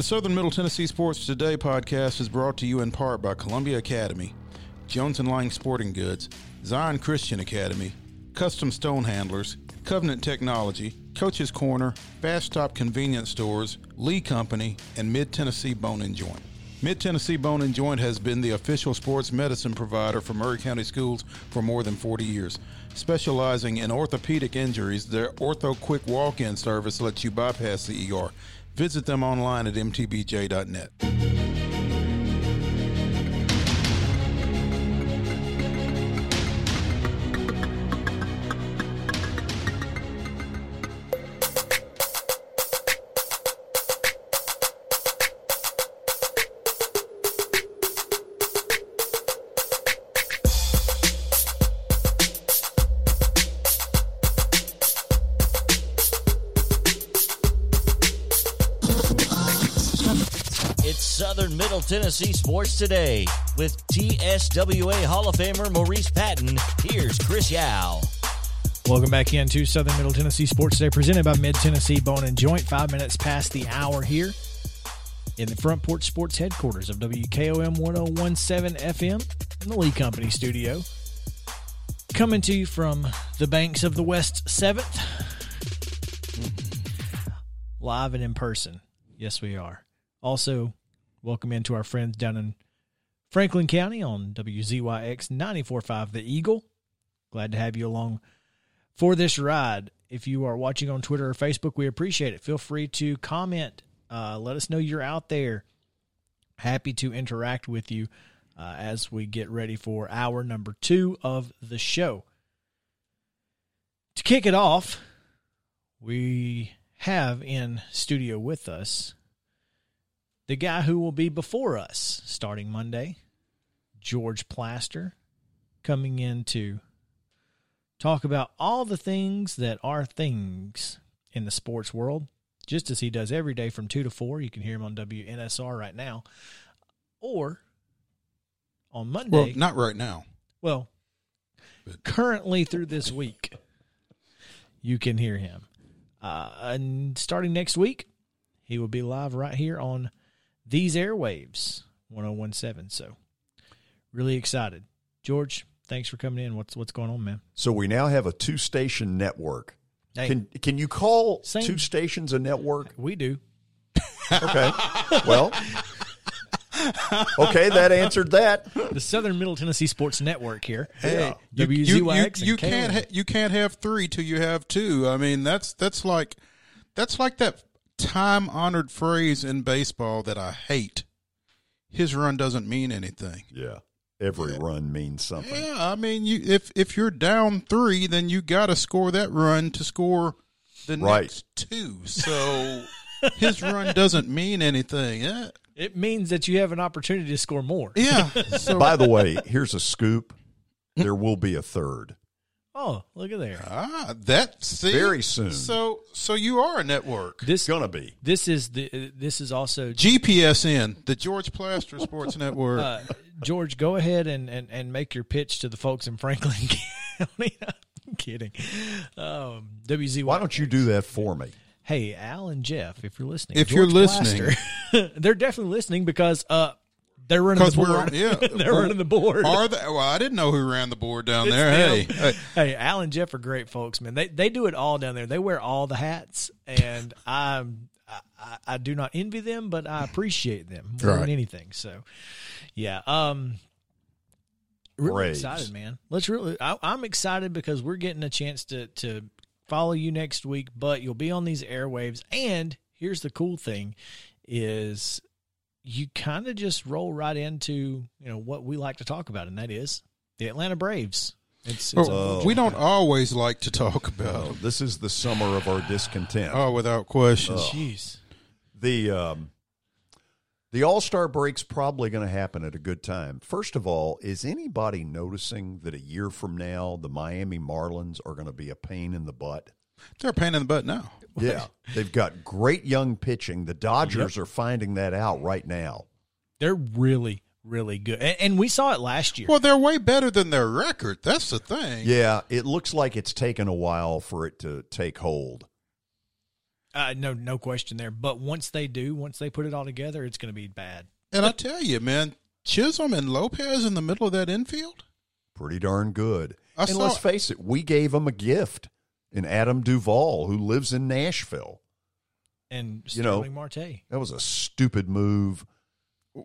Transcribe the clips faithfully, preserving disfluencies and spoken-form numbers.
The Southern Middle Tennessee Sports Today podcast is brought to you in part by Columbia Academy, Jones and Lang Sporting Goods, Zion Christian Academy, Custom Stone Handlers, Covenant Technology, Coach's Corner, Fast Stop Convenience Stores, Lee Company, and Mid Tennessee Bone and Joint. Mid Tennessee Bone and Joint has been the official sports medicine provider for Maury County Schools for more than forty years. Specializing in orthopedic injuries, their Ortho Quick Walk-In service lets you bypass the E R. Visit them online at m t b j dot net. Tennessee Sports Today with T S W A Hall of Famer Maurice Patton. Here's Chris Yao. Welcome back in to Southern Middle Tennessee Sports Today, presented by Mid Tennessee Bone and Joint. Five minutes past the hour here in the Front Porch Sports headquarters of W K O M one oh one point seven F M in the Lee Company studio. Coming to you from the banks of the West seventh, live and in person. Yes, we are. Also, welcome in to our friends down in Franklin County on W Z Y X ninety-four point five The Eagle. Glad to have you along for this ride. If you are watching on Twitter or Facebook, we appreciate it. Feel free to comment. Uh, let us know you're out there. Happy to interact with you uh, as we get ready for hour number two of the show. To kick it off, we have in studio with us the guy who will be before us starting Monday, George Plaster, coming in to talk about all the things that are things in the sports world, just as he does every day from two to four. You can hear him on W N S R right now, or on Monday. Well, not right now. Well, but currently through this week, you can hear him. Uh, and starting next week, he will be live right here on these airwaves, one oh one point seven. So really excited. George, thanks for coming in. What's what's going on, man? So we now have a two-station network. Hey, can can you call same. two stations a network? We do. Okay. Well, okay, that answered that. The Southern Middle Tennessee Sports Network here. Hey, yeah. W Z Y X you, you, and you can't ha- you can't have three till you have two. I mean, that's that's like that's like that time-honored phrase in baseball that I hate. His run doesn't mean anything. Yeah, every yeah. run means something. Yeah, I mean, you if if you're down three, then you got to score that run to score the right. next two. So his run doesn't mean anything. Yeah. It means that you have an opportunity to score more. Yeah. So, by the way, here's a scoop. There will be a third. Oh, look at there! Ah, that's very soon. So, so you are a network. This gonna be. This is the. This is also G P S N, the George Plaster Sports Network. Uh, George, go ahead and, and, and make your pitch to the folks in Franklin County. I'm kidding. Um, W Z Y. Why don't you do that for me? Hey, Al and Jeff, if you're listening, if George you're listening, Plaster, they're definitely listening because uh. They're running the board. Yeah. They're well, running the board. Are they? Well, I didn't know who ran the board down it's there. Hey, hey, hey, Al and Jeff are great folks, man. They they do it all down there. They wear all the hats, and I, I I do not envy them, but I appreciate them more right. than anything. So, yeah, um, really Braves. excited, man. Let's really. I, I'm excited because we're getting a chance to to follow you next week, but you'll be on these airwaves. And here's the cool thing, is you kind of just roll right into, you know, what we like to talk about, and that is the Atlanta Braves. It's, it's oh, we don't always like to talk about. Oh, this is the summer of our discontent. Oh, without question. Oh. Jeez. The, um, the All-Star break's probably going to happen at a good time. First of all, is anybody noticing that a year from now the Miami Marlins are going to be a pain in the butt? They're a pain in the butt now. Yeah, they've got great young pitching. The Dodgers yep. are finding that out right now. They're really, really good. And, and we saw it last year. Well, they're way better than their record. That's the thing. Yeah, it looks like it's taken a while for it to take hold. Uh, no, no question there. But once they do, once they put it all together, it's going to be bad. And I tell you, man, Chisholm and Lopez in the middle of that infield? Pretty darn good. I and saw, let's face it, we gave them a gift in Adam Duvall, who lives in Nashville. And Sterling you know, Marte. That was a stupid move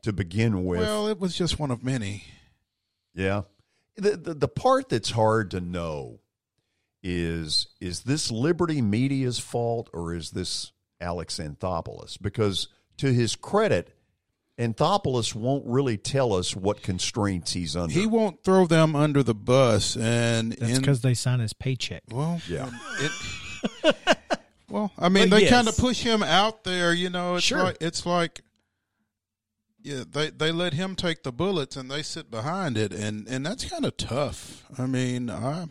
to begin with. Well, it was just one of many. Yeah. The, the, the part that's hard to know is, is this Liberty Media's fault or is this Alex Anthopoulos? Because to his credit, Anthopoulos won't really tell us what constraints he's under. He won't throw them under the bus. And that's because they sign his paycheck. Well, yeah. It, well, I mean, but they yes. kind of push him out there. You know, it's sure. like, it's like yeah, they, they let him take the bullets and they sit behind it. And, and that's kind of tough. I mean, I,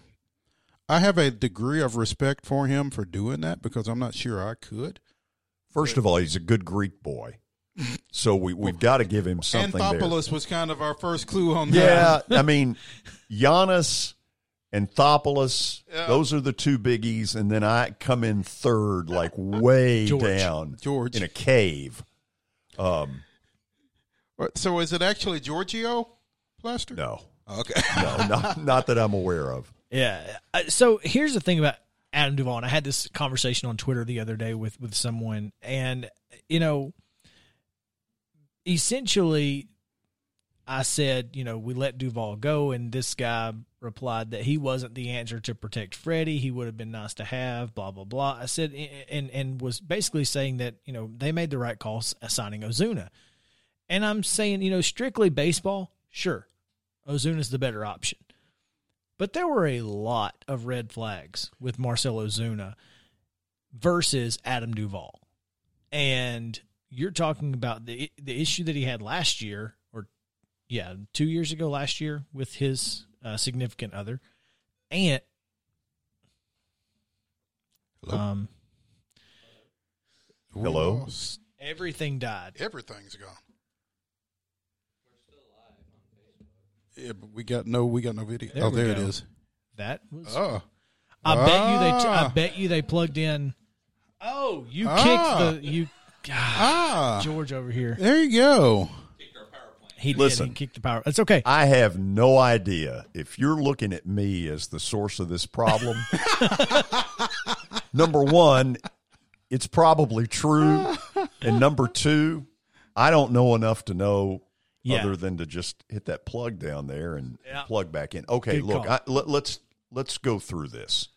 I have a degree of respect for him for doing that because I'm not sure I could. First but, of all, he's a good Greek boy. So we, we've got to give him something there. Anthopoulos was kind of our first clue on that. Yeah, I mean, Giannis, Anthopoulos, yeah. those are the two biggies, and then I come in third, like way George, down George. in a cave. Um, So is it actually Giorgio Plaster? No. Okay. No, not, not that I'm aware of. Yeah. So here's the thing about Adam Duvall, and I had this conversation on Twitter the other day with, with someone, and, you know, essentially, I said, you know, we let Duvall go, and this guy replied that he wasn't the answer to protect Freddie. He would have been nice to have, blah, blah, blah. I said, and and was basically saying that, you know, they made the right call signing Ozuna. And I'm saying, you know, strictly baseball, sure, Ozuna's the better option. But there were a lot of red flags with Marcel Ozuna versus Adam Duvall. And you're talking about the the issue that he had last year, or yeah, two years ago last year with his uh, significant other, and hello. Um, hello, everything died. Everything's gone. We're still live on Facebook. Yeah, but we got no, we got no video. There oh, there go. it is. That was. Oh, I ah. bet you they. T- I bet you they plugged in. Oh, you ah. kicked the you. God, ah, George over here. There you go. Kicked our power plant. He did. Listen, he kicked the power. It's okay. I have no idea if you're looking at me as the source of this problem. Number one, it's probably true. And number two, I don't know enough to know yeah. other than to just hit that plug down there and yeah. plug back in. Okay, Good look, I, let, let's let's go through this.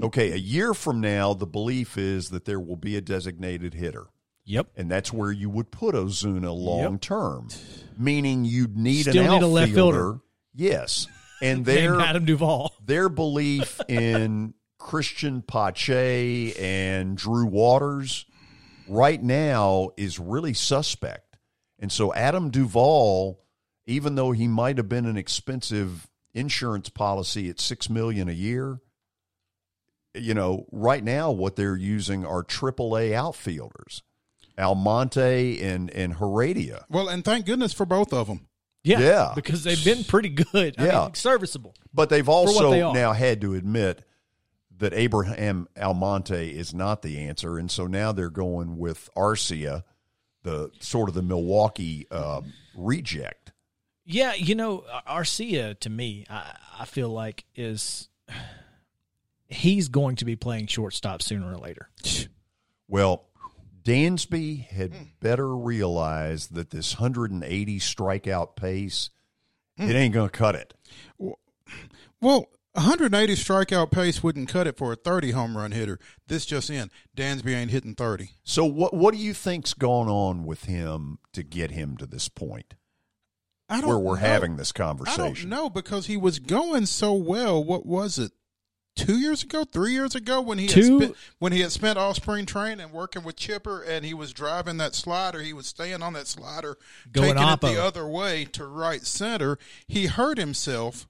Okay, a year from now, the belief is that there will be a designated hitter. Yep. And that's where you would put Ozuna long-term, yep. meaning you'd need Still an outfielder. Need a left fielder. Yes. And their, Adam Duvall. Their belief in Christian Pache and Drew Waters right now is really suspect. And so Adam Duvall, even though he might have been an expensive insurance policy at six million dollars a year, you know, right now what they're using are triple A outfielders. Almonte and, and Heredia. Well, and thank goodness for both of them. Yeah, yeah. Because they've been pretty good. I yeah. mean, serviceable. But they've also they now had to admit that Abraham Almonte is not the answer, and so now they're going with Arcia, the sort of the Milwaukee uh, reject. Yeah, you know, Arcia, to me, I, I feel like is he's going to be playing shortstop sooner or later. Well, Dansby had better realize that this one hundred eighty strikeout pace, mm. it ain't going to cut it. Well, one hundred eighty strikeout pace wouldn't cut it for a thirty home run hitter. This just in, Dansby ain't hitting thirty. So what what do you think's gone on with him to get him to this point I don't where we're know. having this conversation? I don't know, because he was going so well. What was it? Two years ago, three years ago, when he had spent, when he had spent all spring training working with Chipper, and he was driving that slider, he was staying on that slider, taking it the other way to right center. He hurt himself.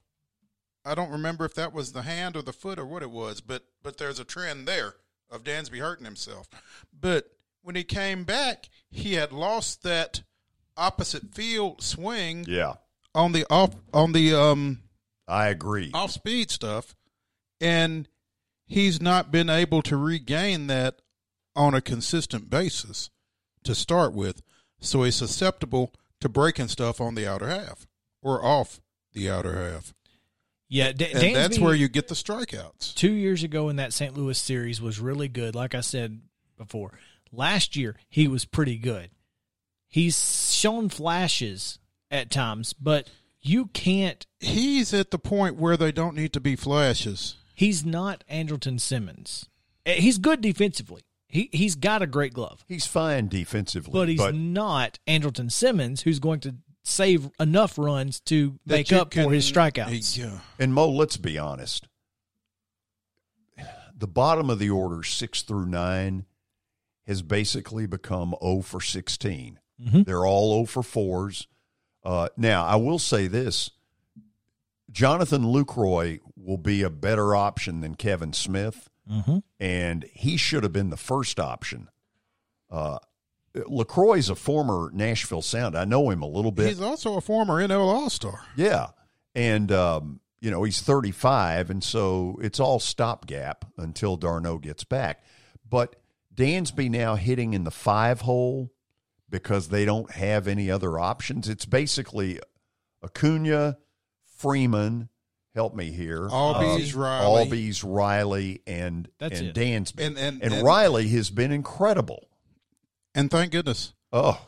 I don't remember if that was the hand or the foot or what it was, but but there's a trend there of Dansby hurting himself. But when he came back, he had lost that opposite field swing. Yeah. on the off on the um. I agree. Off speed stuff. And he's not been able to regain that on a consistent basis to start with, so he's susceptible to breaking stuff on the outer half or off the outer half. Yeah, D- and Dansby, that's where you get the strikeouts. Two years ago in that Saint Louis series was really good. Like I said before, last year he was pretty good. He's shown flashes at times, but you can't. He's at the point where they don't need to be flashes. He's not Andrelton Simmons. He's good defensively. He, he's got a great glove. He's fine defensively. But he's but not Andrelton Simmons, who's going to save enough runs to make up can, for his strikeouts. Yeah. And, Mo, let's be honest. The bottom of the order, six through nine, has basically become oh for sixteen. Mm-hmm. They're all oh for fours. Uh, now, I will say this. Jonathan Lucroy will be a better option than Kevin Smith, mm-hmm. and he should have been the first option. Uh, Lucroy's a former Nashville Sound. I know him a little bit. He's also a former N L All-Star. Yeah, and, um, you know, he's thirty-five, and so it's all stopgap until d'Arnaud gets back. But Dansby now hitting in the five hole because they don't have any other options. It's basically Acuna, Freeman, help me here. Albies, um, Riley. Albies, Riley, and, That's and Dansby. And, and, and, and Riley has been incredible. And thank goodness. Oh.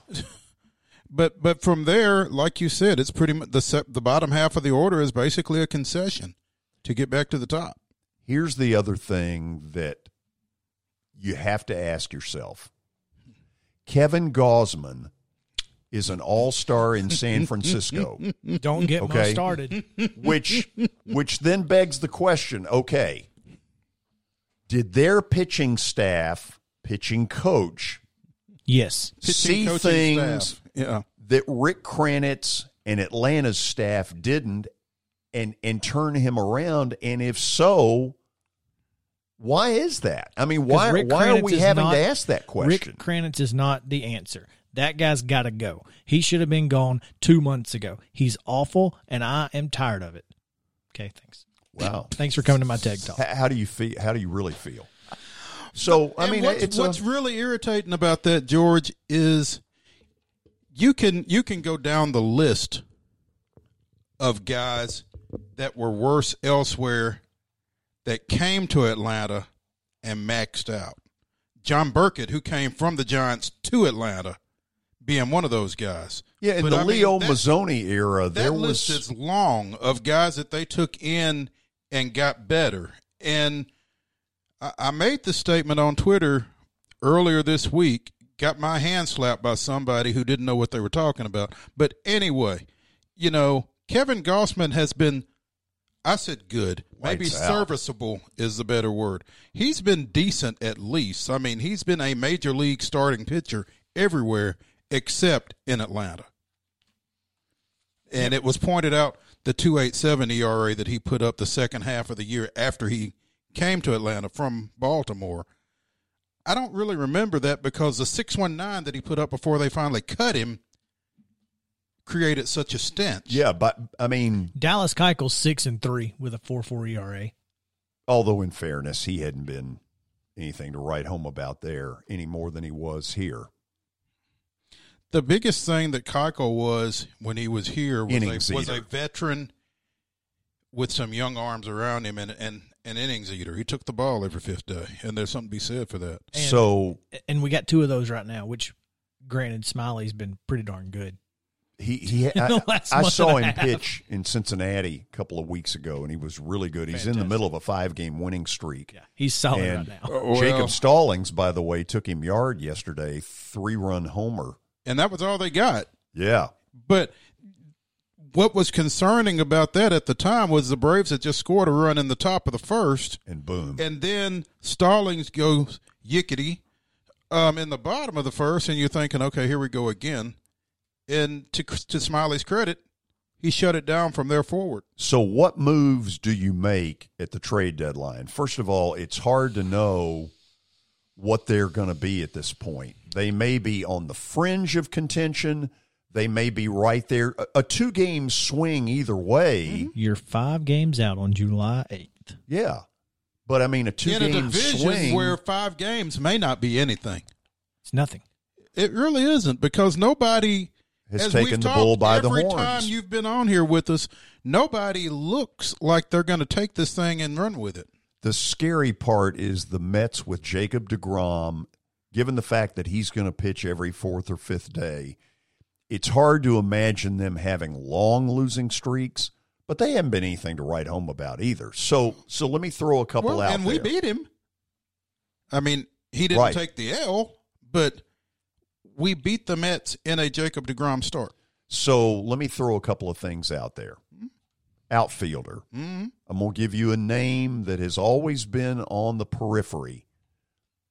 but but from there, like you said, it's pretty much the, the bottom half of the order is basically a concession to get back to the top. Here's the other thing that you have to ask yourself. Kevin Gausman is an all-star in San Francisco. Don't get okay? me started. Which, which then begs the question, okay, did their pitching staff, pitching coach, yes, see pitching things yeah. that Rick Kranitz and Atlanta's staff didn't and, and turn him around? And if so, why is that? I mean, why why are we having not, to ask that question? Rick Kranitz is not the answer. That guy's got to go. He should have been gone two months ago. He's awful, and I am tired of it. Okay, thanks. Wow. Thanks for coming to my tech talk. How do you feel? How do you really feel? So, I and mean, what's, it's what's a, really irritating about that, George, is you can you can go down the list of guys that were worse elsewhere that came to Atlanta and maxed out. John Burkett, who came from the Giants to Atlanta, being one of those guys. Yeah, in but the I Leo mean, that, Mazzoni era, that there list was is long of guys that they took in and got better. And I, I made the statement on Twitter earlier this week. Got my hand slapped by somebody who didn't know what they were talking about. But anyway, you know, Kevin Gausman has been. I said good. Maybe Lights serviceable out. Is the better word. He's been decent at least. I mean, he's been a major league starting pitcher everywhere except in Atlanta. And it was pointed out the two point eight seven E R A that he put up the second half of the year after he came to Atlanta from Baltimore. I don't really remember that because the six one nine that he put up before they finally cut him created such a stench. Yeah, but I mean, Dallas Keuchel's six and three with a four four E R A. Although, in fairness, he hadn't been anything to write home about there any more than he was here. The biggest thing that Keuchel was when he was here was a, was a veteran with some young arms around him and and an innings eater. He took the ball every fifth day, and there's something to be said for that. And, so, and we got two of those right now. Which, granted, Smiley's been pretty darn good. He he. I, I saw him pitch in Cincinnati a couple of weeks ago, and he was really good. He's Fantastic. In the middle of a five-game winning streak. Yeah, he's solid and right now. Well, Jacob Stallings, by the way, took him yard yesterday, three-run homer. And that was all they got. Yeah. But what was concerning about that at the time was the Braves had just scored a run in the top of the first. And boom. And then Stallings goes yickety um, in the bottom of the first, and you're thinking, okay, here we go again. And to to Smiley's credit, he shut it down from there forward. So what moves do you make at the trade deadline? First of all, it's hard to know what they're going to be at this point. They may be on the fringe of contention. They may be right there. A, a two-game swing either way. You're five games out on July eighth. Yeah. But, I mean, a two-game swing. In a division swing, where five games may not be anything. It's nothing. It really isn't, because nobody has taken the bull by the horns. Every time you've been on here with us, nobody looks like they're going to take this thing and run with it. The scary part is the Mets with Jacob deGrom, given the fact that he's going to pitch every fourth or fifth day, it's hard to imagine them having long losing streaks, but they haven't been anything to write home about either. So so let me throw a couple well, out and there. And we beat him. I mean, he didn't right. take the L, but we beat the Mets in a Jacob deGrom start. So let me throw a couple of things out there. Outfielder. Mm-hmm. I'm going to give you a name that has always been on the periphery,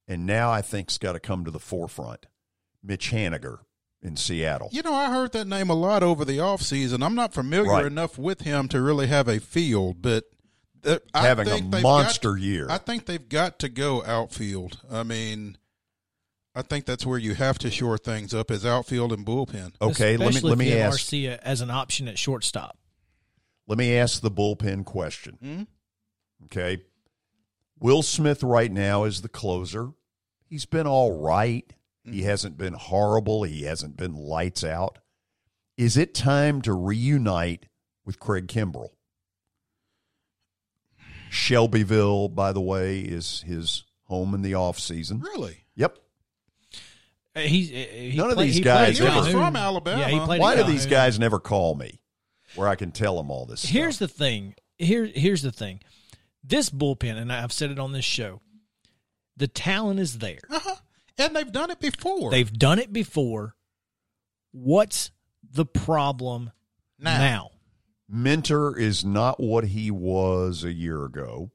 and now I think's got to come to the forefront. Mitch Haniger in Seattle. You know, I heard that name a lot over the offseason. I'm not familiar right. enough with him to really have a feel, but th- I having think a monster got, year. I think they've got to go outfield. I mean, I think that's where you have to shore things up, is outfield and bullpen. Okay, let me let me ask Arcia as an option at shortstop. Let me ask the bullpen question. Mm-hmm. Okay. Will Smith right now is the closer. He's been all right. Mm-hmm. He hasn't been horrible. He hasn't been lights out. Is it time to reunite with Craig Kimbrell? Shelbyville, by the way, is his home in the offseason. Really? Yep. Uh, he, he None play, of these he guys played, ever. He was from Alabama. Yeah, he played Why do these guys never call me? Where I can tell them all this stuff. Here's the thing. Here, here's the thing. This bullpen, and I've said it on this show, the talent is there. Uh-huh. And they've done it before. They've done it before. What's the problem now? now? Minter is not what he was a year ago.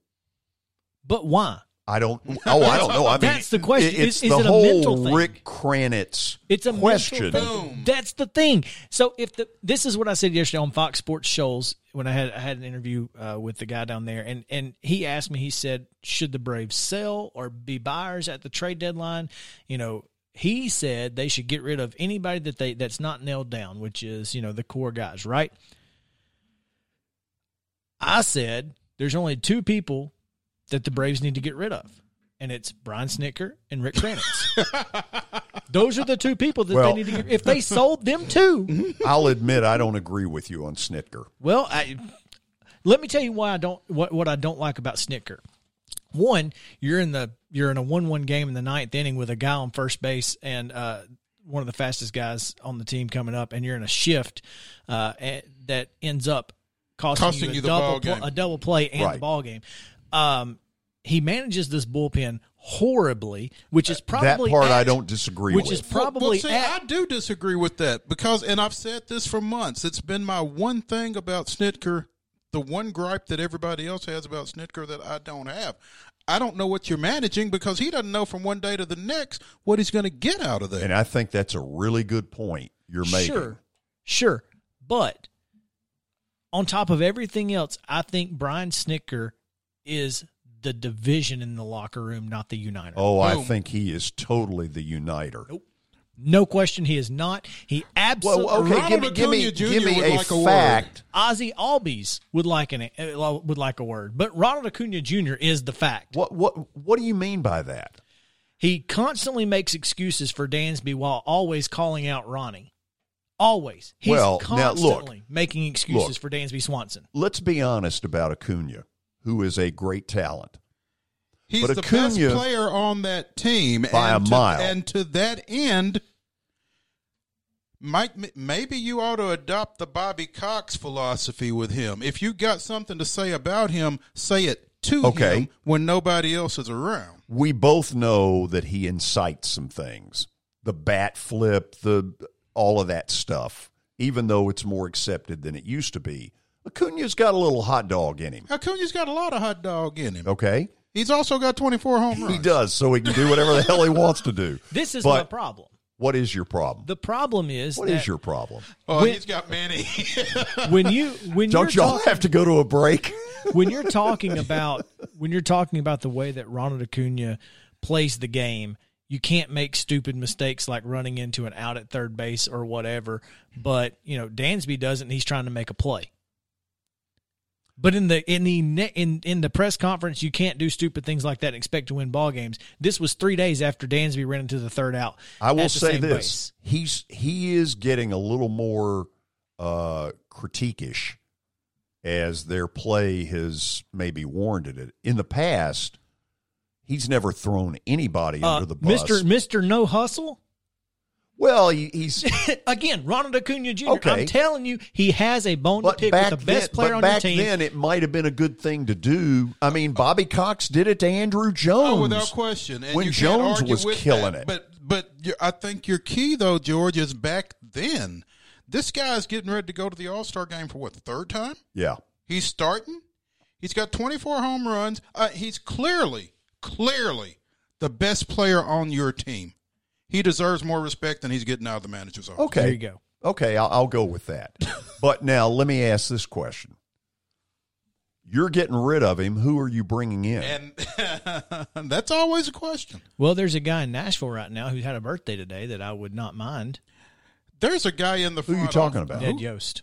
But why? I don't Oh, I don't know. I mean, that's the question. It's is, is the it a whole mental thing? Rick Kranitz it's a question. Boom. That's the thing. So if the this is what I said yesterday on Fox Sports Shoals when I had I had an interview uh, with the guy down there, and and he asked me, he said, should the Braves sell or be buyers at the trade deadline? You know, he said they should get rid of anybody that they that's not nailed down, which is, you know, the core guys, right? I said there's only two people that the Braves need to get rid of, and it's Brian Snitker and Rick Kranitz. Those are the two people that well, they need to get rid of. If they sold them too. I'll admit I don't agree with you on Snitker. Well, I, let me tell you why I don't what, what I don't like about Snitker. One, you're in the you're in a one-one game in the ninth inning with a guy on first base and uh, one of the fastest guys on the team coming up, and you're in a shift uh, that ends up costing, costing you, a, you double pl- a double play and right. the ball game. Um, he manages this bullpen horribly, which is probably that part at, I don't disagree which with. Which is probably well, well, see, at, I do disagree with that because, and I've said this for months. It's been my one thing about Snitker, the one gripe that everybody else has about Snitker that I don't have. I don't know what you're managing because he doesn't know from one day to the next what he's going to get out of there. And I think that's a really good point you're making. Sure, sure, but on top of everything else, I think Brian Snitker is the division in the locker room, not the uniter. Oh, I Boom. think he is totally the uniter. Nope. No question he is not. He absolutely... Well, okay, give me, give me, give me a like fact. A Ozzie Albies would like, an, would like a word, but Ronald Acuna Junior is the fact. What, what, what do you mean by that? He constantly makes excuses for Dansby while always calling out Ronnie. Always. He's well, constantly now, look, making excuses look, for Dansby Swanson. Let's be honest about Acuna, who is a great talent. He's but the Acuna, best player on that team. By and a to, mile. And to that end, Mike, maybe you ought to adopt the Bobby Cox philosophy with him. If you got something to say about him, say it to okay. him when nobody else is around. We both know that he incites some things. The bat flip, the all of that stuff, even though it's more accepted than it used to be. Acuna's got a little hot dog in him. Acuna's got a lot of hot dog in him. Okay. He's also got twenty-four home runs. He does, so he can do whatever the hell he wants to do. This is but my problem. What is your problem? The problem is What is your problem? Oh, when, he's got many. when you when Don't you're y'all talking, have to go to a break? when you're talking about when you're talking about the way that Ronald Acuna plays the game, you can't make stupid mistakes like running into an out at third base or whatever, but you know, Dansby doesn't, and he's trying to make a play. But in the in the in in the press conference, you can't do stupid things like that and expect to win ball games. This was three days after Dansby ran into the third out. I will say this: he's he is getting a little more uh, critique-ish as their play has maybe warranted it. In the past, he's never thrown anybody uh, under the bus. Mister Mister No Hustle. Well, he, he's again Ronald Acuna Junior Okay. I'm telling you, he has a bone but to pick with the best then, player but on back your team. Then it might have been a good thing to do. I mean, Bobby Cox did it to Andrew Jones, oh, without question. And when Jones was killing that. it, but but I think your key though, George, is back then. This guy's getting ready to go to the All-Star game for what, the third time? Yeah, he's starting. He's got twenty-four home runs. Uh, he's clearly, clearly the best player on your team. He deserves more respect than he's getting out of the manager's office. Okay. There you go. Okay, I'll, I'll go with that. But now let me ask this question. You're getting rid of him. Who are you bringing in? And that's always a question. Well, there's a guy in Nashville right now who's had a birthday today that I would not mind. There's a guy in the front office. Who are you talking about? Ned Yost.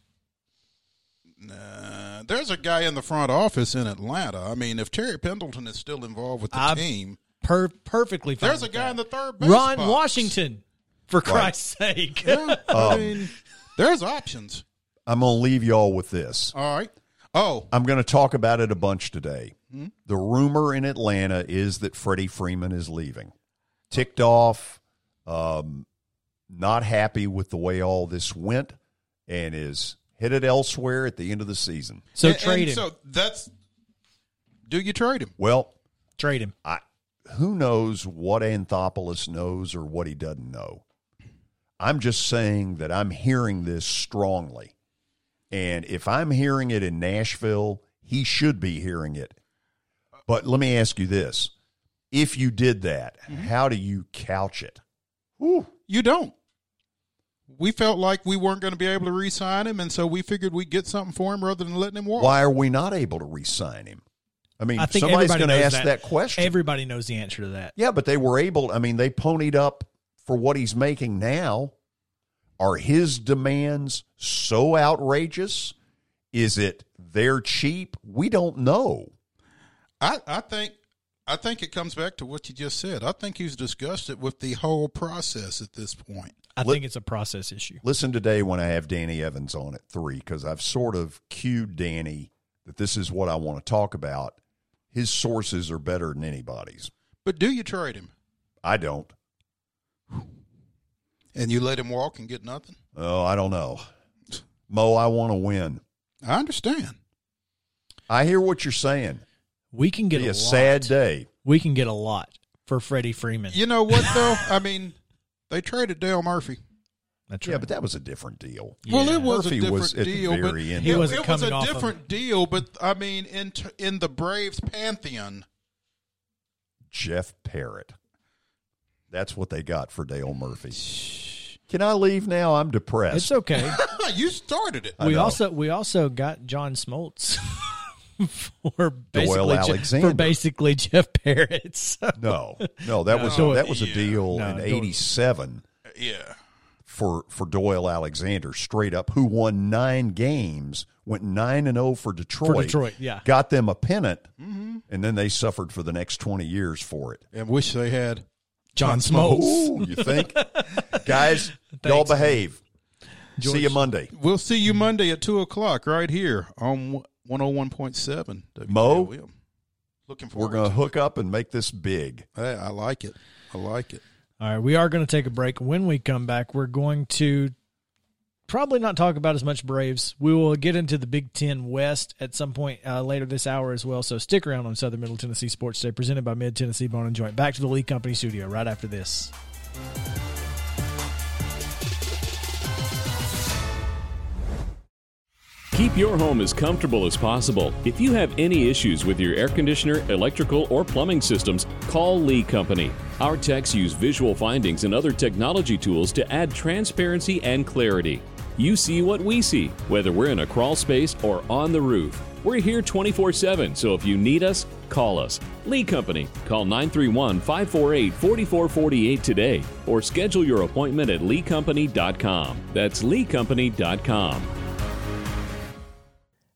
Nah, there's a guy in the front office in Atlanta. I mean, if Terry Pendleton is still involved with the I've, team – Per perfectly fine. There's a guy that. in the third base Ron box. Washington, for Christ's right. sake. Yeah, I um, mean, there's options. I'm going to leave y'all with this. All right. Oh. I'm going to talk about it a bunch today. Hmm? The rumor in Atlanta is that Freddie Freeman is leaving. Ticked off, um, not happy with the way all this went, and is headed elsewhere at the end of the season. So and, trade and him. So that's – do you trade him? Well. Trade him. I – Who knows what Anthopoulos knows or what he doesn't know? I'm just saying that I'm hearing this strongly. And if I'm hearing it in Nashville, he should be hearing it. But let me ask you this. If you did that, mm-hmm. how do you couch it? Ooh, you don't. We felt like we weren't going to be able to re-sign him, and so we figured we'd get something for him rather than letting him walk. Why are we not able to re-sign him? I mean, I think somebody's going to ask that. that question. Everybody knows the answer to that. Yeah, but they were able, I mean, they ponied up for what he's making now. Are his demands so outrageous? Is it they're cheap? We don't know. I, I think I think it comes back to what you just said. I think he's disgusted with the whole process at this point. I Let, think it's a process issue. Listen today when I have Danny Evans on at three, because I've sort of cued Danny that this is what I want to talk about. His sources are better than anybody's. But do you trade him? I don't. And you let him walk and get nothing? Oh, I don't know. Mo, I want to win. I understand. I hear what you're saying. We can get It'd be a, a lot. sad day. We can get a lot for Freddie Freeman. You know what, though? I mean, they traded Dale Murphy. That's right. Yeah, but that was a different deal. Yeah. Well, it was Murphy a different was deal, but end. He wasn't it was a different of... deal. But I mean, in t- in the Braves pantheon, Jeff Parrott. That's what they got for Dale Murphy. Can I leave now? I'm depressed. It's okay. You started it. We also we also got John Smoltz for basically Alexander. for basically Jeff Parrott. So. No, no, that no, was a, that was yeah. a deal no, in eighty-seven. Yeah. For, for Doyle Alexander, straight up, who won nine games, went nine and oh for Detroit. For Detroit, yeah. Got them a pennant, mm-hmm. and then they suffered for the next twenty years for it. And wish they had John, John Smoltz. Ooh, you think? Guys, Thanks, y'all behave. George, see you Monday. We'll see you Monday at two o'clock right here on one oh one point seven W K O M. Mo, looking forward we're going to hook it. up and make this big. Hey, I like it. I like it. All right, we are going to take a break. When we come back, we're going to probably not talk about as much Braves. We will get into the Big Ten West at some point uh, later this hour as well, so stick around on Southern Middle Tennessee Sports Day, presented by Mid Tennessee Bone and Joint. Back to the Lee Company studio right after this. Keep your home as comfortable as possible. If you have any issues with your air conditioner, electrical, or plumbing systems, call Lee Company. Our techs use visual findings and other technology tools to add transparency and clarity. You see what we see, whether we're in a crawl space or on the roof. We're here twenty-four seven, so if you need us, call us. Lee Company. Call nine three one, five four eight, four four four eight today or schedule your appointment at lee company dot com. That's lee company dot com.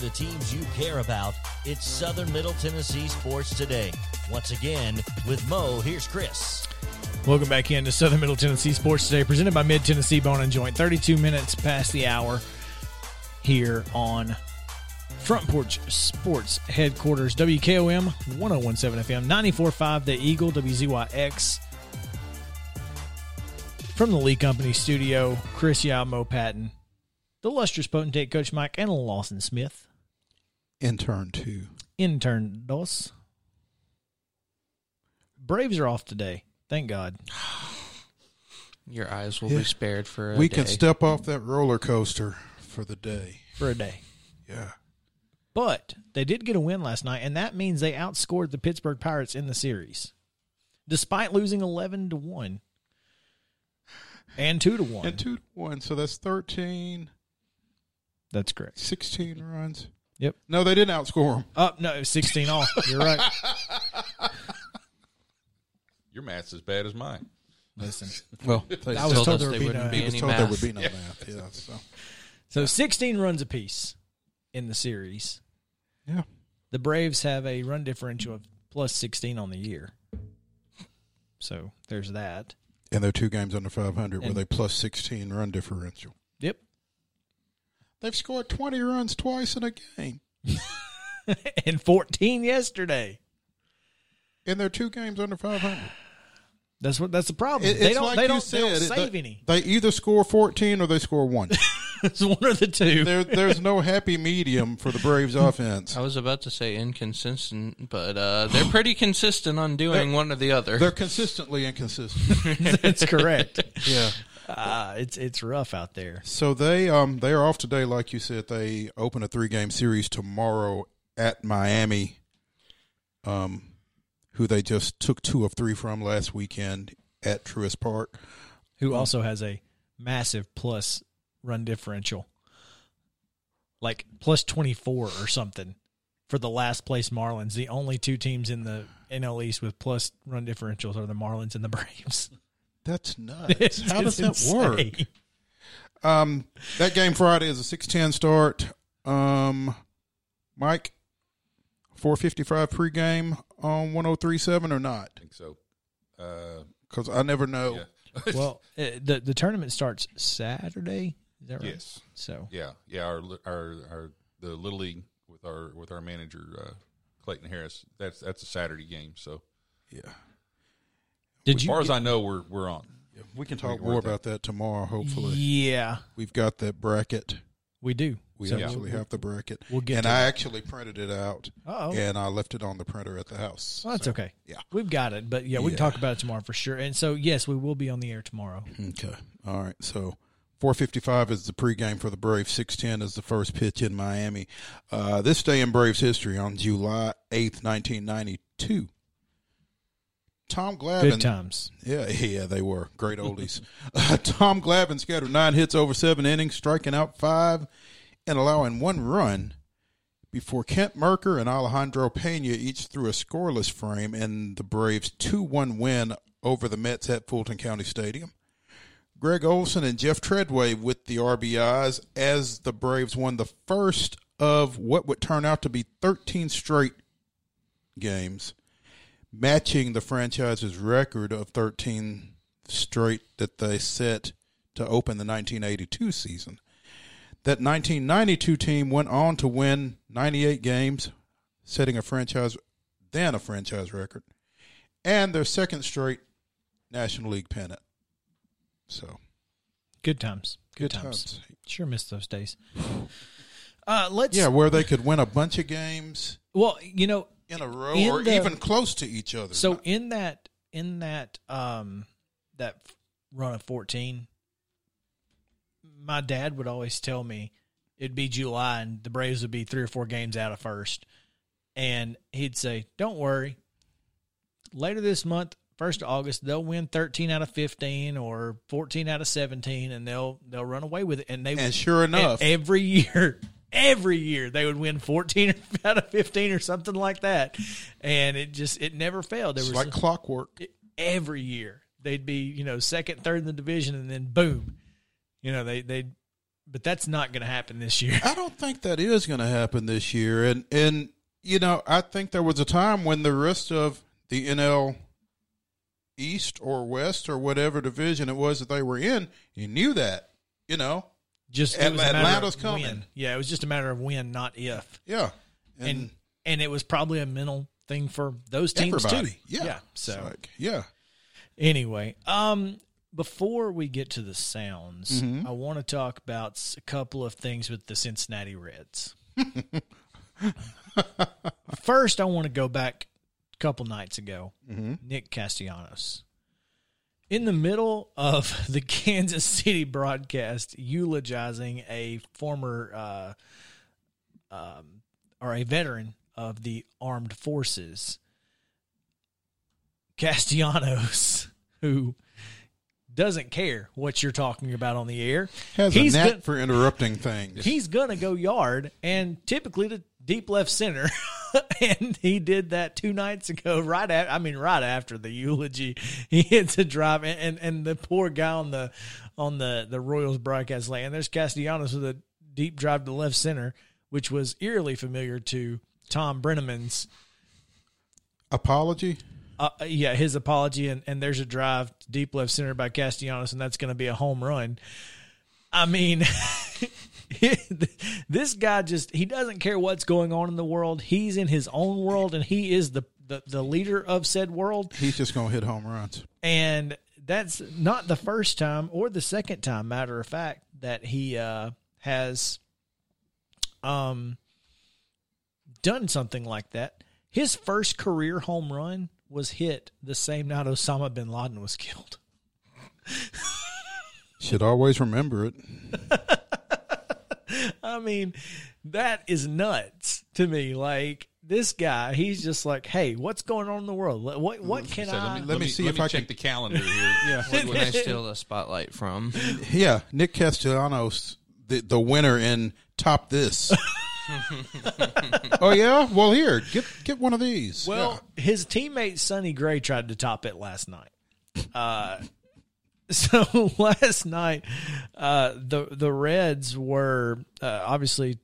The teams you care about, it's Southern Middle Tennessee Sports Today. Once again, with Mo, here's Chris. Welcome back in to Southern Middle Tennessee Sports Today, presented by Mid Tennessee Bone and Joint. thirty-two minutes past the hour here on Front Porch Sports Headquarters. W K O M, one oh one point seven F M, ninety-four point five The Eagle, W Z Y X. From the Lee Company studio, Chris Yao, Mo Patton, the illustrious potentate Coach Mike, and Lawson Smith. Intern two. Intern dos. Braves are off today. Thank God. Your eyes will yeah. be spared for a we day. We can step off that roller coaster for the day. For a day. Yeah. But they did get a win last night, and that means they outscored the Pittsburgh Pirates in the series, despite losing eleven to one and two to one. And two to one, so that's thirteen. That's correct. sixteen runs. Yep. No, they didn't outscore them. Oh, no, it was sixteen off. You're right. Your math's as bad as mine. Listen. Well, I was told there would be no math. Yeah, so. so sixteen runs apiece in the series. Yeah. The Braves have a run differential of plus sixteen on the year. So there's that. And they're two games under five hundred and with a plus sixteen run differential. Yep. They've scored twenty runs twice in a game. And fourteen yesterday. And they're two games under five hundred. That's what. That's the problem. It, they don't, like they don't, said, they don't save they, any. They either score fourteen or they score one. It's one of the two. There, there's no happy medium for the Braves offense. I was about to say inconsistent, but uh, they're pretty consistent on doing they're, one or the other. They're consistently inconsistent. That's correct. Yeah. Ah, it's it's rough out there. So they um they are off today, like you said. They open a three game series tomorrow at Miami, um, who they just took two of three from last weekend at Truist Park, who um, also has a massive plus run differential, like plus twenty four or something, for the last place Marlins. The only two teams in the N L East with plus run differentials are the Marlins and the Braves. That's nuts. It's, How does that insane. work? Um, that game Friday is a six ten start. Um, Mike, four fifty-five pregame on one oh three point seven or not? I think so. Because uh, I never know. Yeah. Well, it, the the tournament starts Saturday. Is that right? Yes. So yeah, yeah. Our our our the Little League with our with our manager uh, Clayton Harris. That's that's a Saturday game. So yeah. Did as you, far as I know, we're we're on. We can talk we can more about that. that tomorrow, hopefully. Yeah. We've got that bracket. We do. We so actually we'll, have the bracket. We'll get and I that. actually printed it out, Uh-oh. and I left it on the printer at the house. Well, that's so, okay. Yeah. We've got it, but, yeah, we yeah. can talk about it tomorrow for sure. And so, yes, we will be on the air tomorrow. Okay. All right. So, four fifty-five is the pregame for the Braves. six ten is the first pitch in Miami. Uh, this day in Braves history on July eighth, nineteen ninety-two. Tom Glavine. Good times. Yeah, yeah, they were. Great oldies. uh, Tom Glavine scattered nine hits over seven innings, striking out five and allowing one run before Kent Merker and Alejandro Pena each threw a scoreless frame in the Braves' two one win over the Mets at Fulton County Stadium. Greg Olson and Jeff Treadway with the R B Is as the Braves won the first of what would turn out to be thirteen straight games, matching the franchise's record of thirteen straight that they set to open the nineteen eighty-two season. That nineteen ninety-two team went on to win ninety-eight games, setting a franchise, then a franchise record, and their second straight National League pennant. So, good times. Good, good times. times. Sure miss those days. Uh, let's Yeah, where they could win a bunch of games. Well, you know, in a row in or the, even close to each other. So in that in that um, that run of fourteen, my dad would always tell me it'd be July and the Braves would be three or four games out of first. And he'd say, don't worry, later this month, first of August, they'll win thirteen out of fifteen or fourteen out of seventeen, and they'll they'll run away with it. And they and would, sure enough. And every year, every year they would win fourteen out of fifteen or something like that. And it just, it never failed. There it's was like a, clockwork. It, every year they'd be, you know, second, third in the division, and then boom. You know, they they, but that's not going to happen this year. I don't think that is going to happen this year. And, and you know, I think there was a time when the rest of the N L East or West or whatever division it was that they were in, you knew that, you know. Just At, Atlanta's coming. When. Yeah, it was just a matter of when, not if. Yeah. And and, and it was probably a mental thing for those teams everybody. too. Yeah. yeah so, like, yeah. Anyway, um, before we get to the sounds, mm-hmm. I want to talk about a couple of things with the Cincinnati Reds. First, I want to go back a couple nights ago, mm-hmm. Nick Castellanos. In the middle of the Kansas City broadcast eulogizing a former uh, um, or a veteran of the armed forces, Castellanos, who doesn't care what you're talking about on the air. Has he's a knack gonna, for interrupting things. He's going to go yard and typically to deep left center. And he did that two nights ago, right after, I mean, right after the eulogy, he hits a drive, and, and, and the poor guy on the on the, the Royals broadcast land, there's Castellanos with a deep drive to left center, which was eerily familiar to Tom Brenneman's apology. Uh, yeah, his apology, and, and there's a drive to deep left center by Castellanos, and that's going to be a home run. I mean... This guy just, he doesn't care what's going on in the world. He's in his own world, and he is the, the, the leader of said world. He's just going to hit home runs. And that's not the first time or the second time, matter of fact, that he uh, has um done something like that. His first career home run was hit the same night Osama bin Laden was killed. Should always remember it. I mean, that is nuts to me. Like, this guy, he's just like, hey, what's going on in the world? What what can so I? Let me, let me see let if me I check can check the calendar here. Yeah, where I steal the spotlight from? Yeah, Nick Castellanos, the the winner in Top This. Oh yeah, well here, get get one of these. Well, yeah. His teammate Sonny Gray tried to top it last night. Uh. So last night, uh, the the Reds were uh, obviously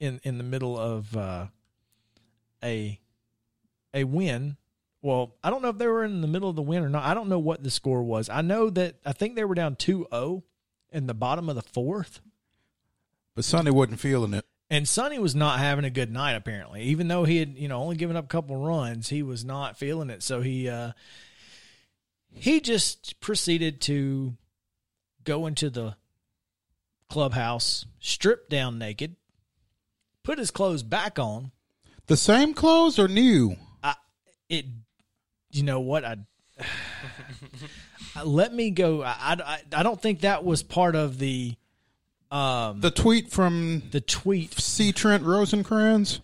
in in the middle of uh, a a win. Well, I don't know if they were in the middle of the win or not. I don't know what the score was. I know that I think they were down two oh in the bottom of the fourth. But Sonny wasn't feeling it. And Sonny was not having a good night apparently. Even though he had, you know, only given up a couple runs, he was not feeling it. So he uh, – He just proceeded to go into the clubhouse, strip down naked, put his clothes back on. The same clothes or new? I, it, you know what? I let me go. I, I, I don't think that was part of the um the tweet from the tweet C. Trent Rosencrans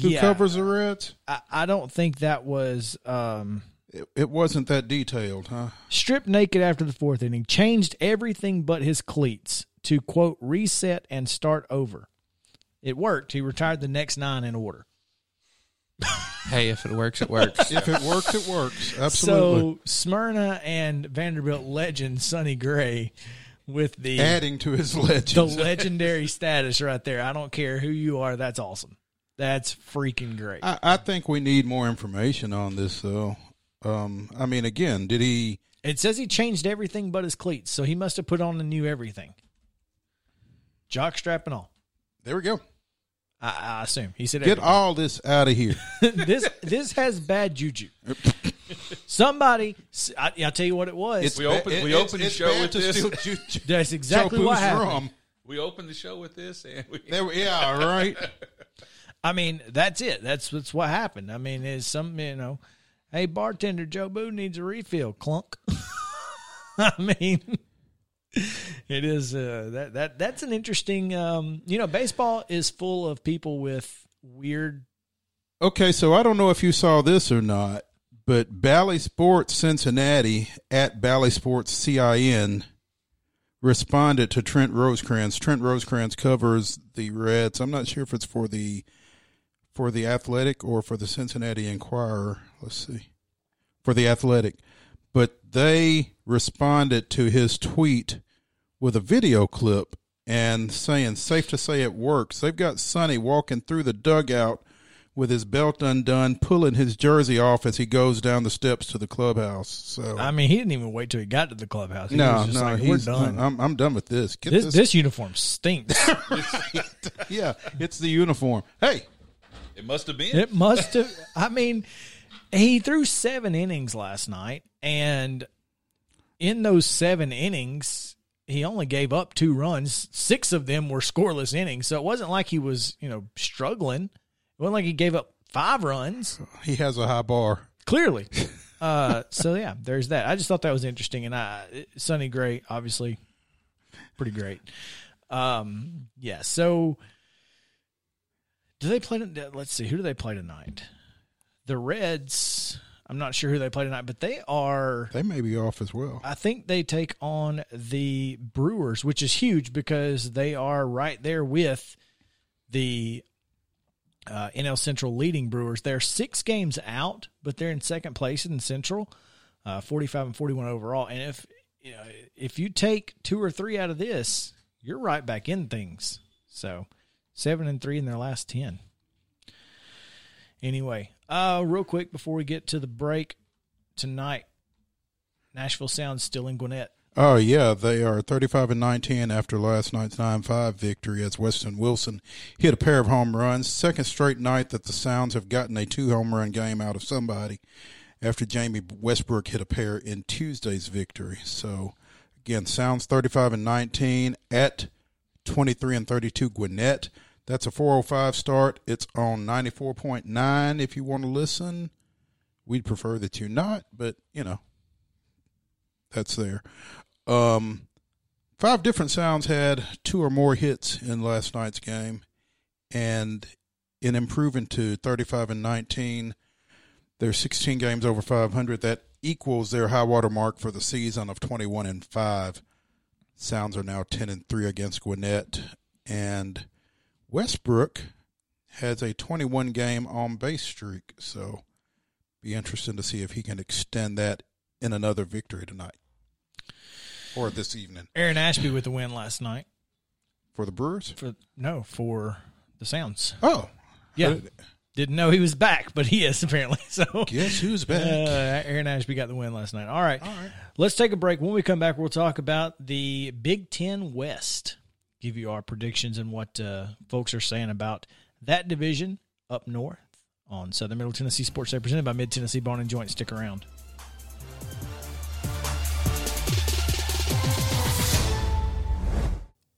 who yeah, covers the Reds. I, I don't think that was. Um, It, it wasn't that detailed, huh? Stripped naked after the fourth inning, changed everything but his cleats to, quote, reset and start over. It worked. He retired the next nine in order. Hey, if it works, it works. If it works, it works. Absolutely. So Smyrna and Vanderbilt legend Sonny Gray with the... Adding to his legend. The legendary status right there. I don't care who you are. That's awesome. That's freaking great. I, I think we need more information on this, though. Um, I mean, again, did he... It says he changed everything but his cleats, so he must have put on a new everything. Jockstrap and all. There we go. I, I assume. He said, get everything. All this out of here. this this has bad juju. Somebody, I, I'll tell you what it was. It's, we opened, it, we opened it's, the it's show with this. Steal juju. That's exactly so what happened. Wrong. We opened the show with this. And we... There we, yeah, all right. I mean, that's it. That's, that's what happened. I mean, it's some, you know... Hey, bartender, Joe Boo needs a refill. Clunk. I mean, it is uh, that that that's an interesting. Um, you know, baseball is full of people with weird. Okay, so I don't know if you saw this or not, but Bally Sports Cincinnati at Bally Sports C I N responded to Trent Rosecrans. Trent Rosecrans covers the Reds. I'm not sure if it's for the for the Athletic or for the Cincinnati Enquirer. Let's see, for the Athletic. But they responded to his tweet with a video clip and saying, safe to say it works. They've got Sonny walking through the dugout with his belt undone, pulling his jersey off as he goes down the steps to the clubhouse. So I mean, he didn't even wait till he got to the clubhouse. He no, was just no, like, we're done. I'm, I'm done with this. Get this, this. This uniform stinks. Yeah, it's the uniform. Hey, it must have been. It must have. I mean, he threw seven innings last night, and in those seven innings, he only gave up two runs. Six of them were scoreless innings, so it wasn't like he was, you know, struggling. It wasn't like he gave up five runs. He has a high bar. Clearly. Uh, so, yeah, there's that. I just thought that was interesting. And I, Sonny Gray, obviously, pretty great. Um, yeah, so do they play – let's see, who do they play tonight? The Reds, I'm not sure who they play tonight, but they are – they may be off as well. I think they take on the Brewers, which is huge because they are right there with the – Uh, N L Central leading Brewers. They're six games out, but they're in second place in Central, uh, forty-five and forty-one overall. And if you know, if you take two or three out of this, you're right back in things. So seven and three in their last ten. Anyway, uh, real quick before we get to the break tonight, Nashville Sound's still in Gwinnett. Oh, yeah, they are thirty-five and nineteen after last night's nine five victory as Weston Wilson hit a pair of home runs. Second straight night that the Sounds have gotten a two-home run game out of somebody after Jamie Westbrook hit a pair in Tuesday's victory. So, again, Sounds thirty-five and nineteen at twenty-three and thirty-two Gwinnett. That's a four oh five start. It's on ninety-four point nine if you want to listen. We'd prefer that you not, but, you know, that's there. Um, five different Sounds had two or more hits in last night's game, and in improving to thirty-five and nineteen, they're sixteen games over five hundred. That equals their high water mark for the season of twenty-one and five. Sounds are now ten and three against Gwinnett, and Westbrook has a twenty-one game on base streak. So, be interesting to see if he can extend that in another victory tonight. Or this evening. Aaron Ashby with the win last night. For the Brewers? For No, for the Sounds. Oh. Yeah. Didn't know he was back, but he is apparently. So guess who's back? Uh, Aaron Ashby got the win last night. All right. All right. Let's take a break. When we come back, we'll talk about the Big Ten West. Give you our predictions and what uh, folks are saying about that division up north on Southern Middle Tennessee Sports Day, presented by Mid Tennessee Bone and Joint. Stick around.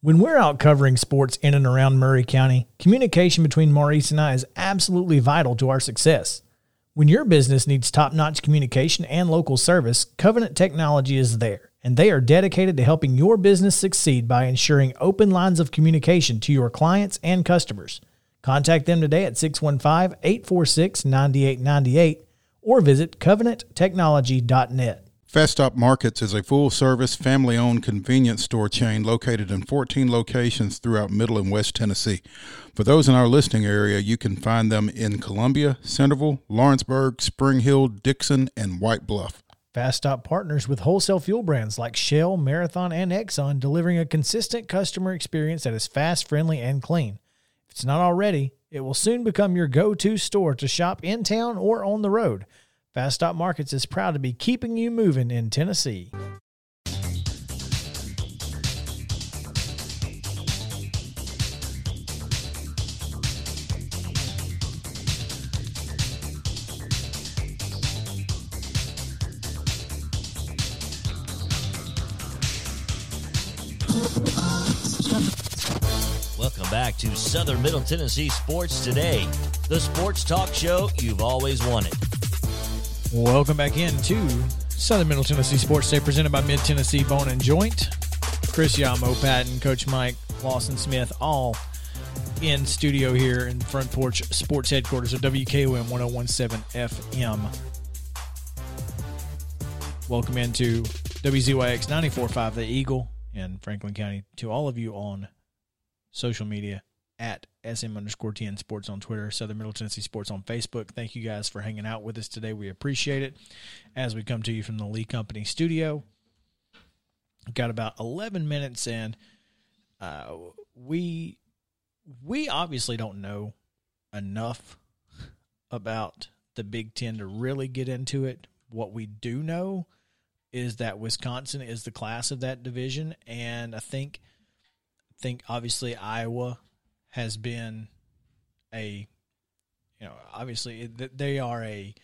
When we're out covering sports in and around Maury County, communication between Maurice and I is absolutely vital to our success. When your business needs top-notch communication and local service, Covenant Technology is there, and they are dedicated to helping your business succeed by ensuring open lines of communication to your clients and customers. Contact them today at six one five, eight four six, nine eight nine eight or visit covenant technology dot net. Fast Stop Markets is a full-service, family-owned convenience store chain located in fourteen locations throughout Middle and West Tennessee. For those in our listening area, you can find them in Columbia, Centerville, Lawrenceburg, Spring Hill, Dixon, and White Bluff. Fast Stop partners with wholesale fuel brands like Shell, Marathon, and Exxon, delivering a consistent customer experience that is fast, friendly, and clean. If it's not already, it will soon become your go-to store to shop in town or on the road. Fast Stop Markets is proud to be keeping you moving in Tennessee. Welcome back to Southern Middle Tennessee Sports Today, the sports talk show you've always wanted. Welcome back in to Southern Middle Tennessee Sports Day, presented by Mid Tennessee Bone and Joint. Chris Yao, Mo Patton, Coach Mike, Lawson Smith, all in studio here in Front Porch Sports Headquarters of W K O M one oh one point seven F M. Welcome into W Z Y X ninety-four point five The Eagle in Franklin County. To all of you on social media, at SM underscore TN Sports on Twitter, Southern Middle Tennessee Sports on Facebook. Thank you guys for hanging out with us today. We appreciate it. As we come to you from the Lee Company studio, we've got about eleven minutes in. Uh, we we obviously don't know enough about the Big Ten to really get into it. What we do know is that Wisconsin is the class of that division, and I think think obviously Iowa has been a, you know, obviously they are a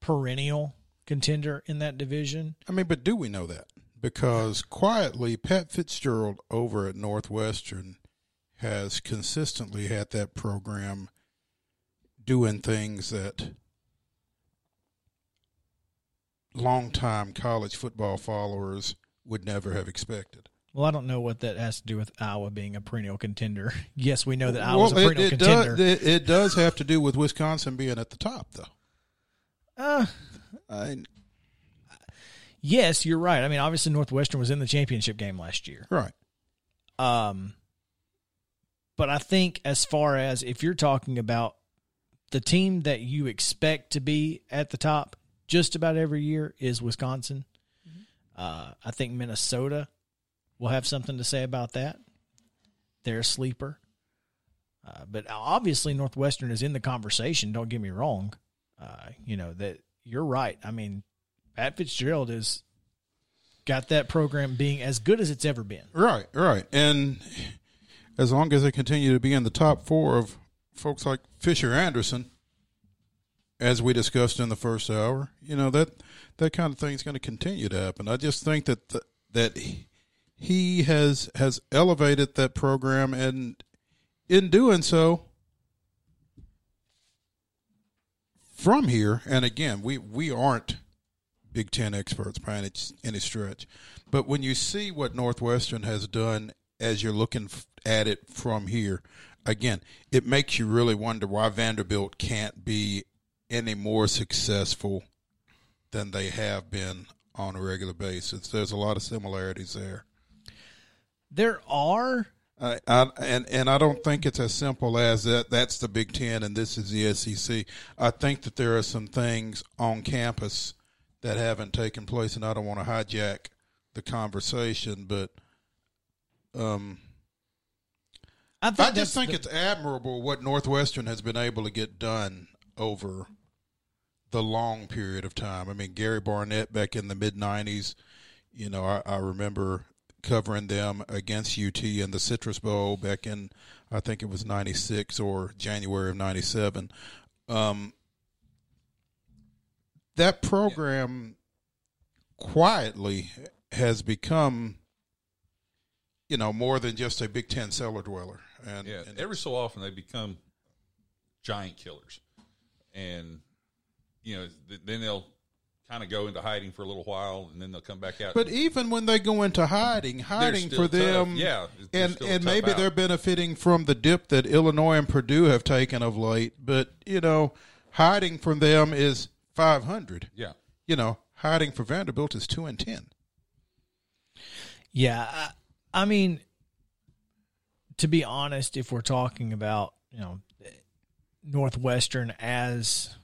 perennial contender in that division. I mean, but do we know that? Because quietly, Pat Fitzgerald over at Northwestern has consistently had that program doing things that longtime college football followers would never have expected. Well, I don't know what that has to do with Iowa being a perennial contender. Yes, we know that Iowa's well, a perennial it, it contender. Does, it, it does have to do with Wisconsin being at the top, though. Uh, I, yes, you're right. I mean, obviously Northwestern was in the championship game last year. Right. Um, but I think as far as if you're talking about the team that you expect to be at the top just about every year is Wisconsin. Mm-hmm. Uh, I think Minnesota – we'll have something to say about that. They're a sleeper. Uh, but obviously Northwestern is in the conversation, don't get me wrong. Uh, you know, that you're right. I mean, Pat Fitzgerald has got that program being as good as it's ever been. Right, right. And as long as they continue to be in the top four of folks like Fisher Anderson, as we discussed in the first hour, you know, that that kind of thing is going to continue to happen. I just think that the, that – He has has elevated that program, and in doing so, from here, and again, we, we aren't Big Ten experts by any, any stretch, but when you see what Northwestern has done as you're looking at it from here, again, it makes you really wonder why Vanderbilt can't be any more successful than they have been on a regular basis. There's a lot of similarities there. There are, uh, I, and and I don't think it's as simple as that. That's the Big Ten, and this is the S E C. I think that there are some things on campus that haven't taken place, and I don't want to hijack the conversation, but um, I, think I just think the, it's admirable what Northwestern has been able to get done over the long period of time. I mean, Gary Barnett back in the mid nineties, you know, I, I remember covering them against U T in the Citrus Bowl back in, I think it was ninety-six or January of ninety-seven. Um, that program quietly has become, you know, more than just a Big Ten cellar dweller. And, yeah, and every so often they become giant killers. And, you know, then they'll kind of go into hiding for a little while, and then they'll come back out. But even when they go into hiding, hiding for them, tough. yeah, and and maybe out. They're benefiting from the dip that Illinois and Purdue have taken of late. But you know, hiding from them is five hundred. Yeah, you know, hiding for Vanderbilt is two and ten. Yeah, I, I mean, to be honest, if we're talking about, you know, Northwestern as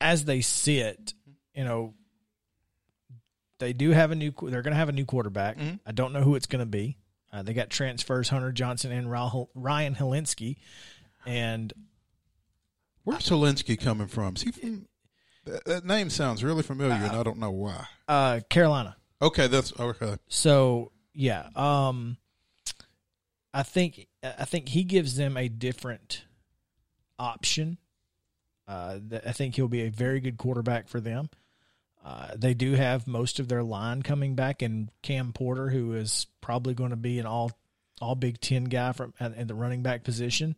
as they sit. You know, they do have a new – they're going to have a new quarterback. Mm-hmm. I don't know who it's going to be. Uh, they got transfers, Hunter Johnson and Ryan Helinski. And where's Helinski coming from? Is he from that, that name sounds really familiar, uh, and I don't know why. Uh, Carolina. Okay, that's – okay. So, yeah. Um, I think I think he gives them a different option. Uh, th- I think he'll be a very good quarterback for them. Uh, they do have most of their line coming back, and Cam Porter, who is probably going to be an all all Big Ten guy from at, at the running back position.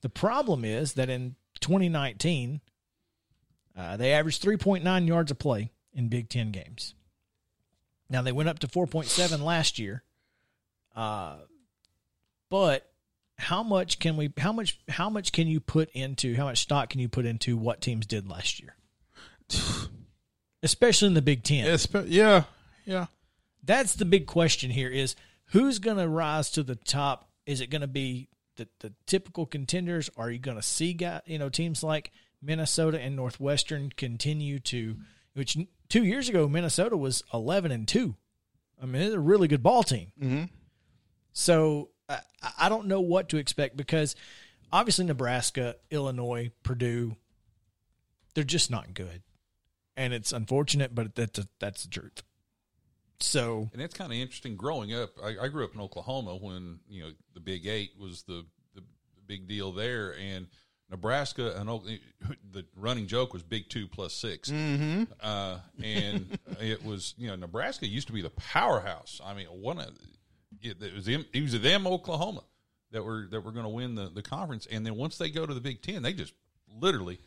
The problem is that in twenty nineteen, Uh, they averaged three point nine yards a play in Big Ten games. Now, they went up to four point seven last year. Uh, but how much can we, how much, how much can you put into, how much stock can you put into what teams did last year? Especially in the Big Ten. Espe- yeah. Yeah. That's the big question here is who's going to rise to the top? Is it going to be the, the typical contenders? Are you going to see guys, you know, teams like Minnesota and Northwestern continue to, which two years ago, Minnesota was eleven and two. I mean, it's a really good ball team. Mm-hmm. So I, I don't know what to expect because obviously Nebraska, Illinois, Purdue, they're just not good. And it's unfortunate, but that's, a, that's the truth. So, and that's kind of interesting growing up. I, I grew up in Oklahoma when, you know, the Big Eight was the, the big deal there. And Nebraska, and the running joke was Big Two plus six. Mm-hmm. Uh, and it was, you know, Nebraska used to be the powerhouse. I mean, one of it, it was them, it was them Oklahoma that were that were going to win the, the conference. And then once they go to the Big Ten, they just literally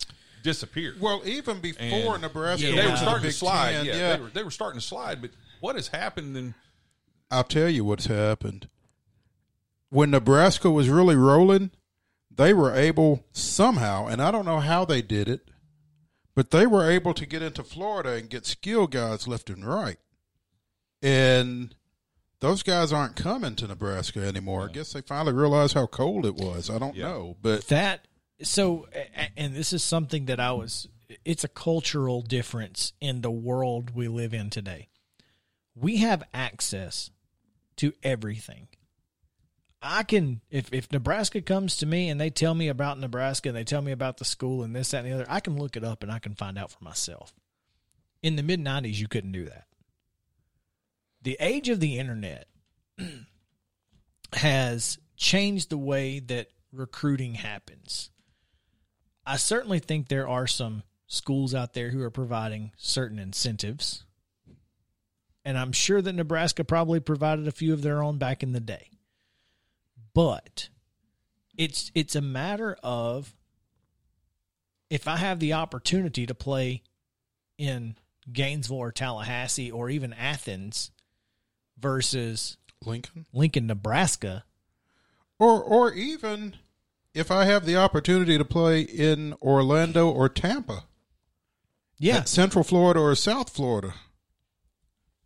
disappeared. Well, even before and, Nebraska, yeah, they were starting the to slide. Ten, yeah, yeah. They, were, they were starting to slide, but. What has happened? In- I'll tell you what's happened. When Nebraska was really rolling, they were able somehow, and I don't know how they did it, but they were able to get into Florida and get skilled guys left and right. And those guys aren't coming to Nebraska anymore. Yeah. I guess they finally realized how cold it was. I don't yeah. know. But that – so – and this is something that I was – it's a cultural difference in the world we live in today. We have access to everything. I can, if, if Nebraska comes to me and they tell me about Nebraska and they tell me about the school and this, that, and the other, I can look it up and I can find out for myself. In the mid nineties, you couldn't do that. The age of the internet has changed the way that recruiting happens. I certainly think there are some schools out there who are providing certain incentives. And I'm sure that Nebraska probably provided a few of their own back in the day. But it's it's a matter of if I have the opportunity to play in Gainesville or Tallahassee or even Athens versus Lincoln, Lincoln, Nebraska. Or, or even if I have the opportunity to play in Orlando or Tampa. Yeah. Central Florida or South Florida.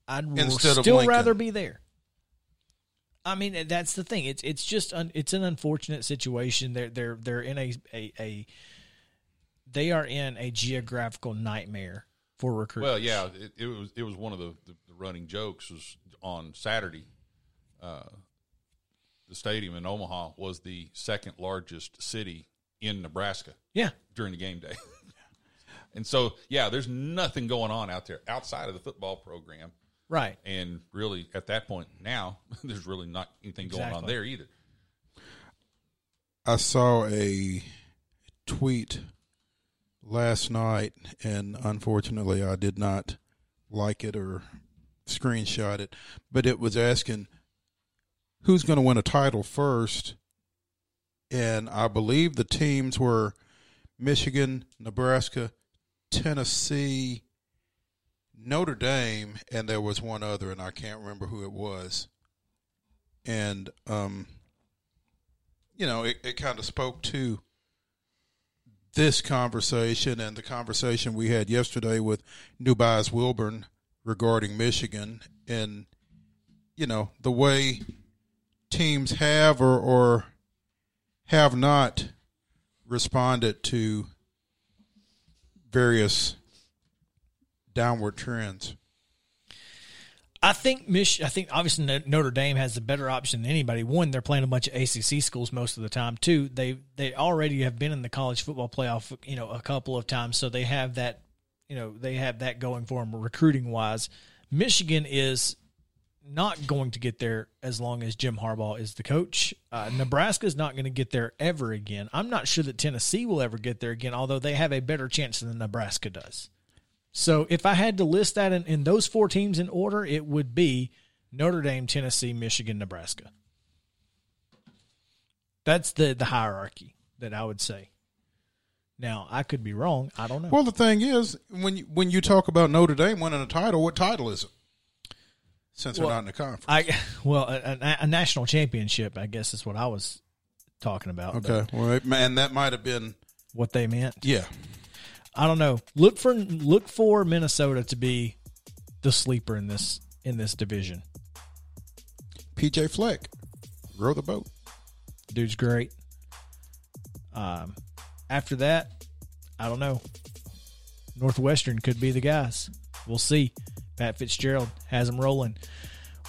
I'd Instead still rather be there. I mean, that's the thing. It's it's just un, it's an unfortunate situation. They're they're they're in a, a a they are in a geographical nightmare for recruiters. Well, yeah, it, it was it was one of the, the, the running jokes was on Saturday. Uh, the stadium in Omaha was the second largest city in Nebraska. Yeah, during the game day. And so, yeah, there's nothing going on out there outside of the football program. Right. And really, at that point now, there's really not anything exactly. going on there either. I saw a tweet last night, and unfortunately I did not like it or screenshot it, but it was asking who's going to win a title first. And I believe the teams were Michigan, Nebraska, Tennessee, Notre Dame, and there was one other, and I can't remember who it was. And, um, you know, it, it kind of spoke to this conversation and the conversation we had yesterday with Nubise Wilburn regarding Michigan and, you know, the way teams have or, or have not responded to various downward trends. I think Mich- I think obviously Notre Dame has the better option than anybody. One, they're playing a bunch of A C C schools most of the time. Two, they they already have been in the college football playoff, you know, a couple of times, so they have that, you know, they have that going for them recruiting wise. Michigan is not going to get there as long as Jim Harbaugh is the coach. Uh, Nebraska is not going to get there ever again. I'm not sure that Tennessee will ever get there again, although they have a better chance than Nebraska does. So if I had to list that in, in those four teams in order, it would be Notre Dame, Tennessee, Michigan, Nebraska. That's the, the hierarchy that I would say. Now, I could be wrong. I don't know. Well, the thing is, when you, when you talk about Notre Dame winning a title, what title is it? Since well, they're not in the conference. I, well, a, a national championship, I guess, is what I was talking about. Okay. Well, and that might have been what they meant. Yeah. I don't know. Look for look for Minnesota to be the sleeper in this in this division. P J Fleck, row the boat. Dude's great. Um, after that, I don't know. Northwestern could be the guys. We'll see. Pat Fitzgerald has them rolling.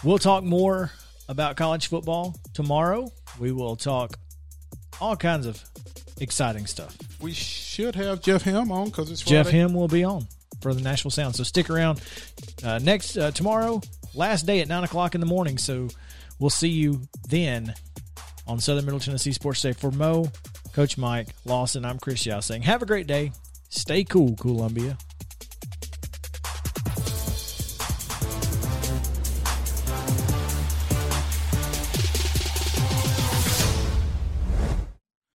We'll talk more about college football tomorrow. We will talk all kinds of exciting stuff. We should have Jeff Hem on because it's Friday. Jeff Hem will be on for the Nashville Sound. So stick around. Uh, next uh, tomorrow, last day at nine o'clock in the morning. So we'll see you then on Southern Middle Tennessee Sports Day. For Mo, Coach Mike, Lawson, I'm Chris Yao saying have a great day. Stay cool, Columbia.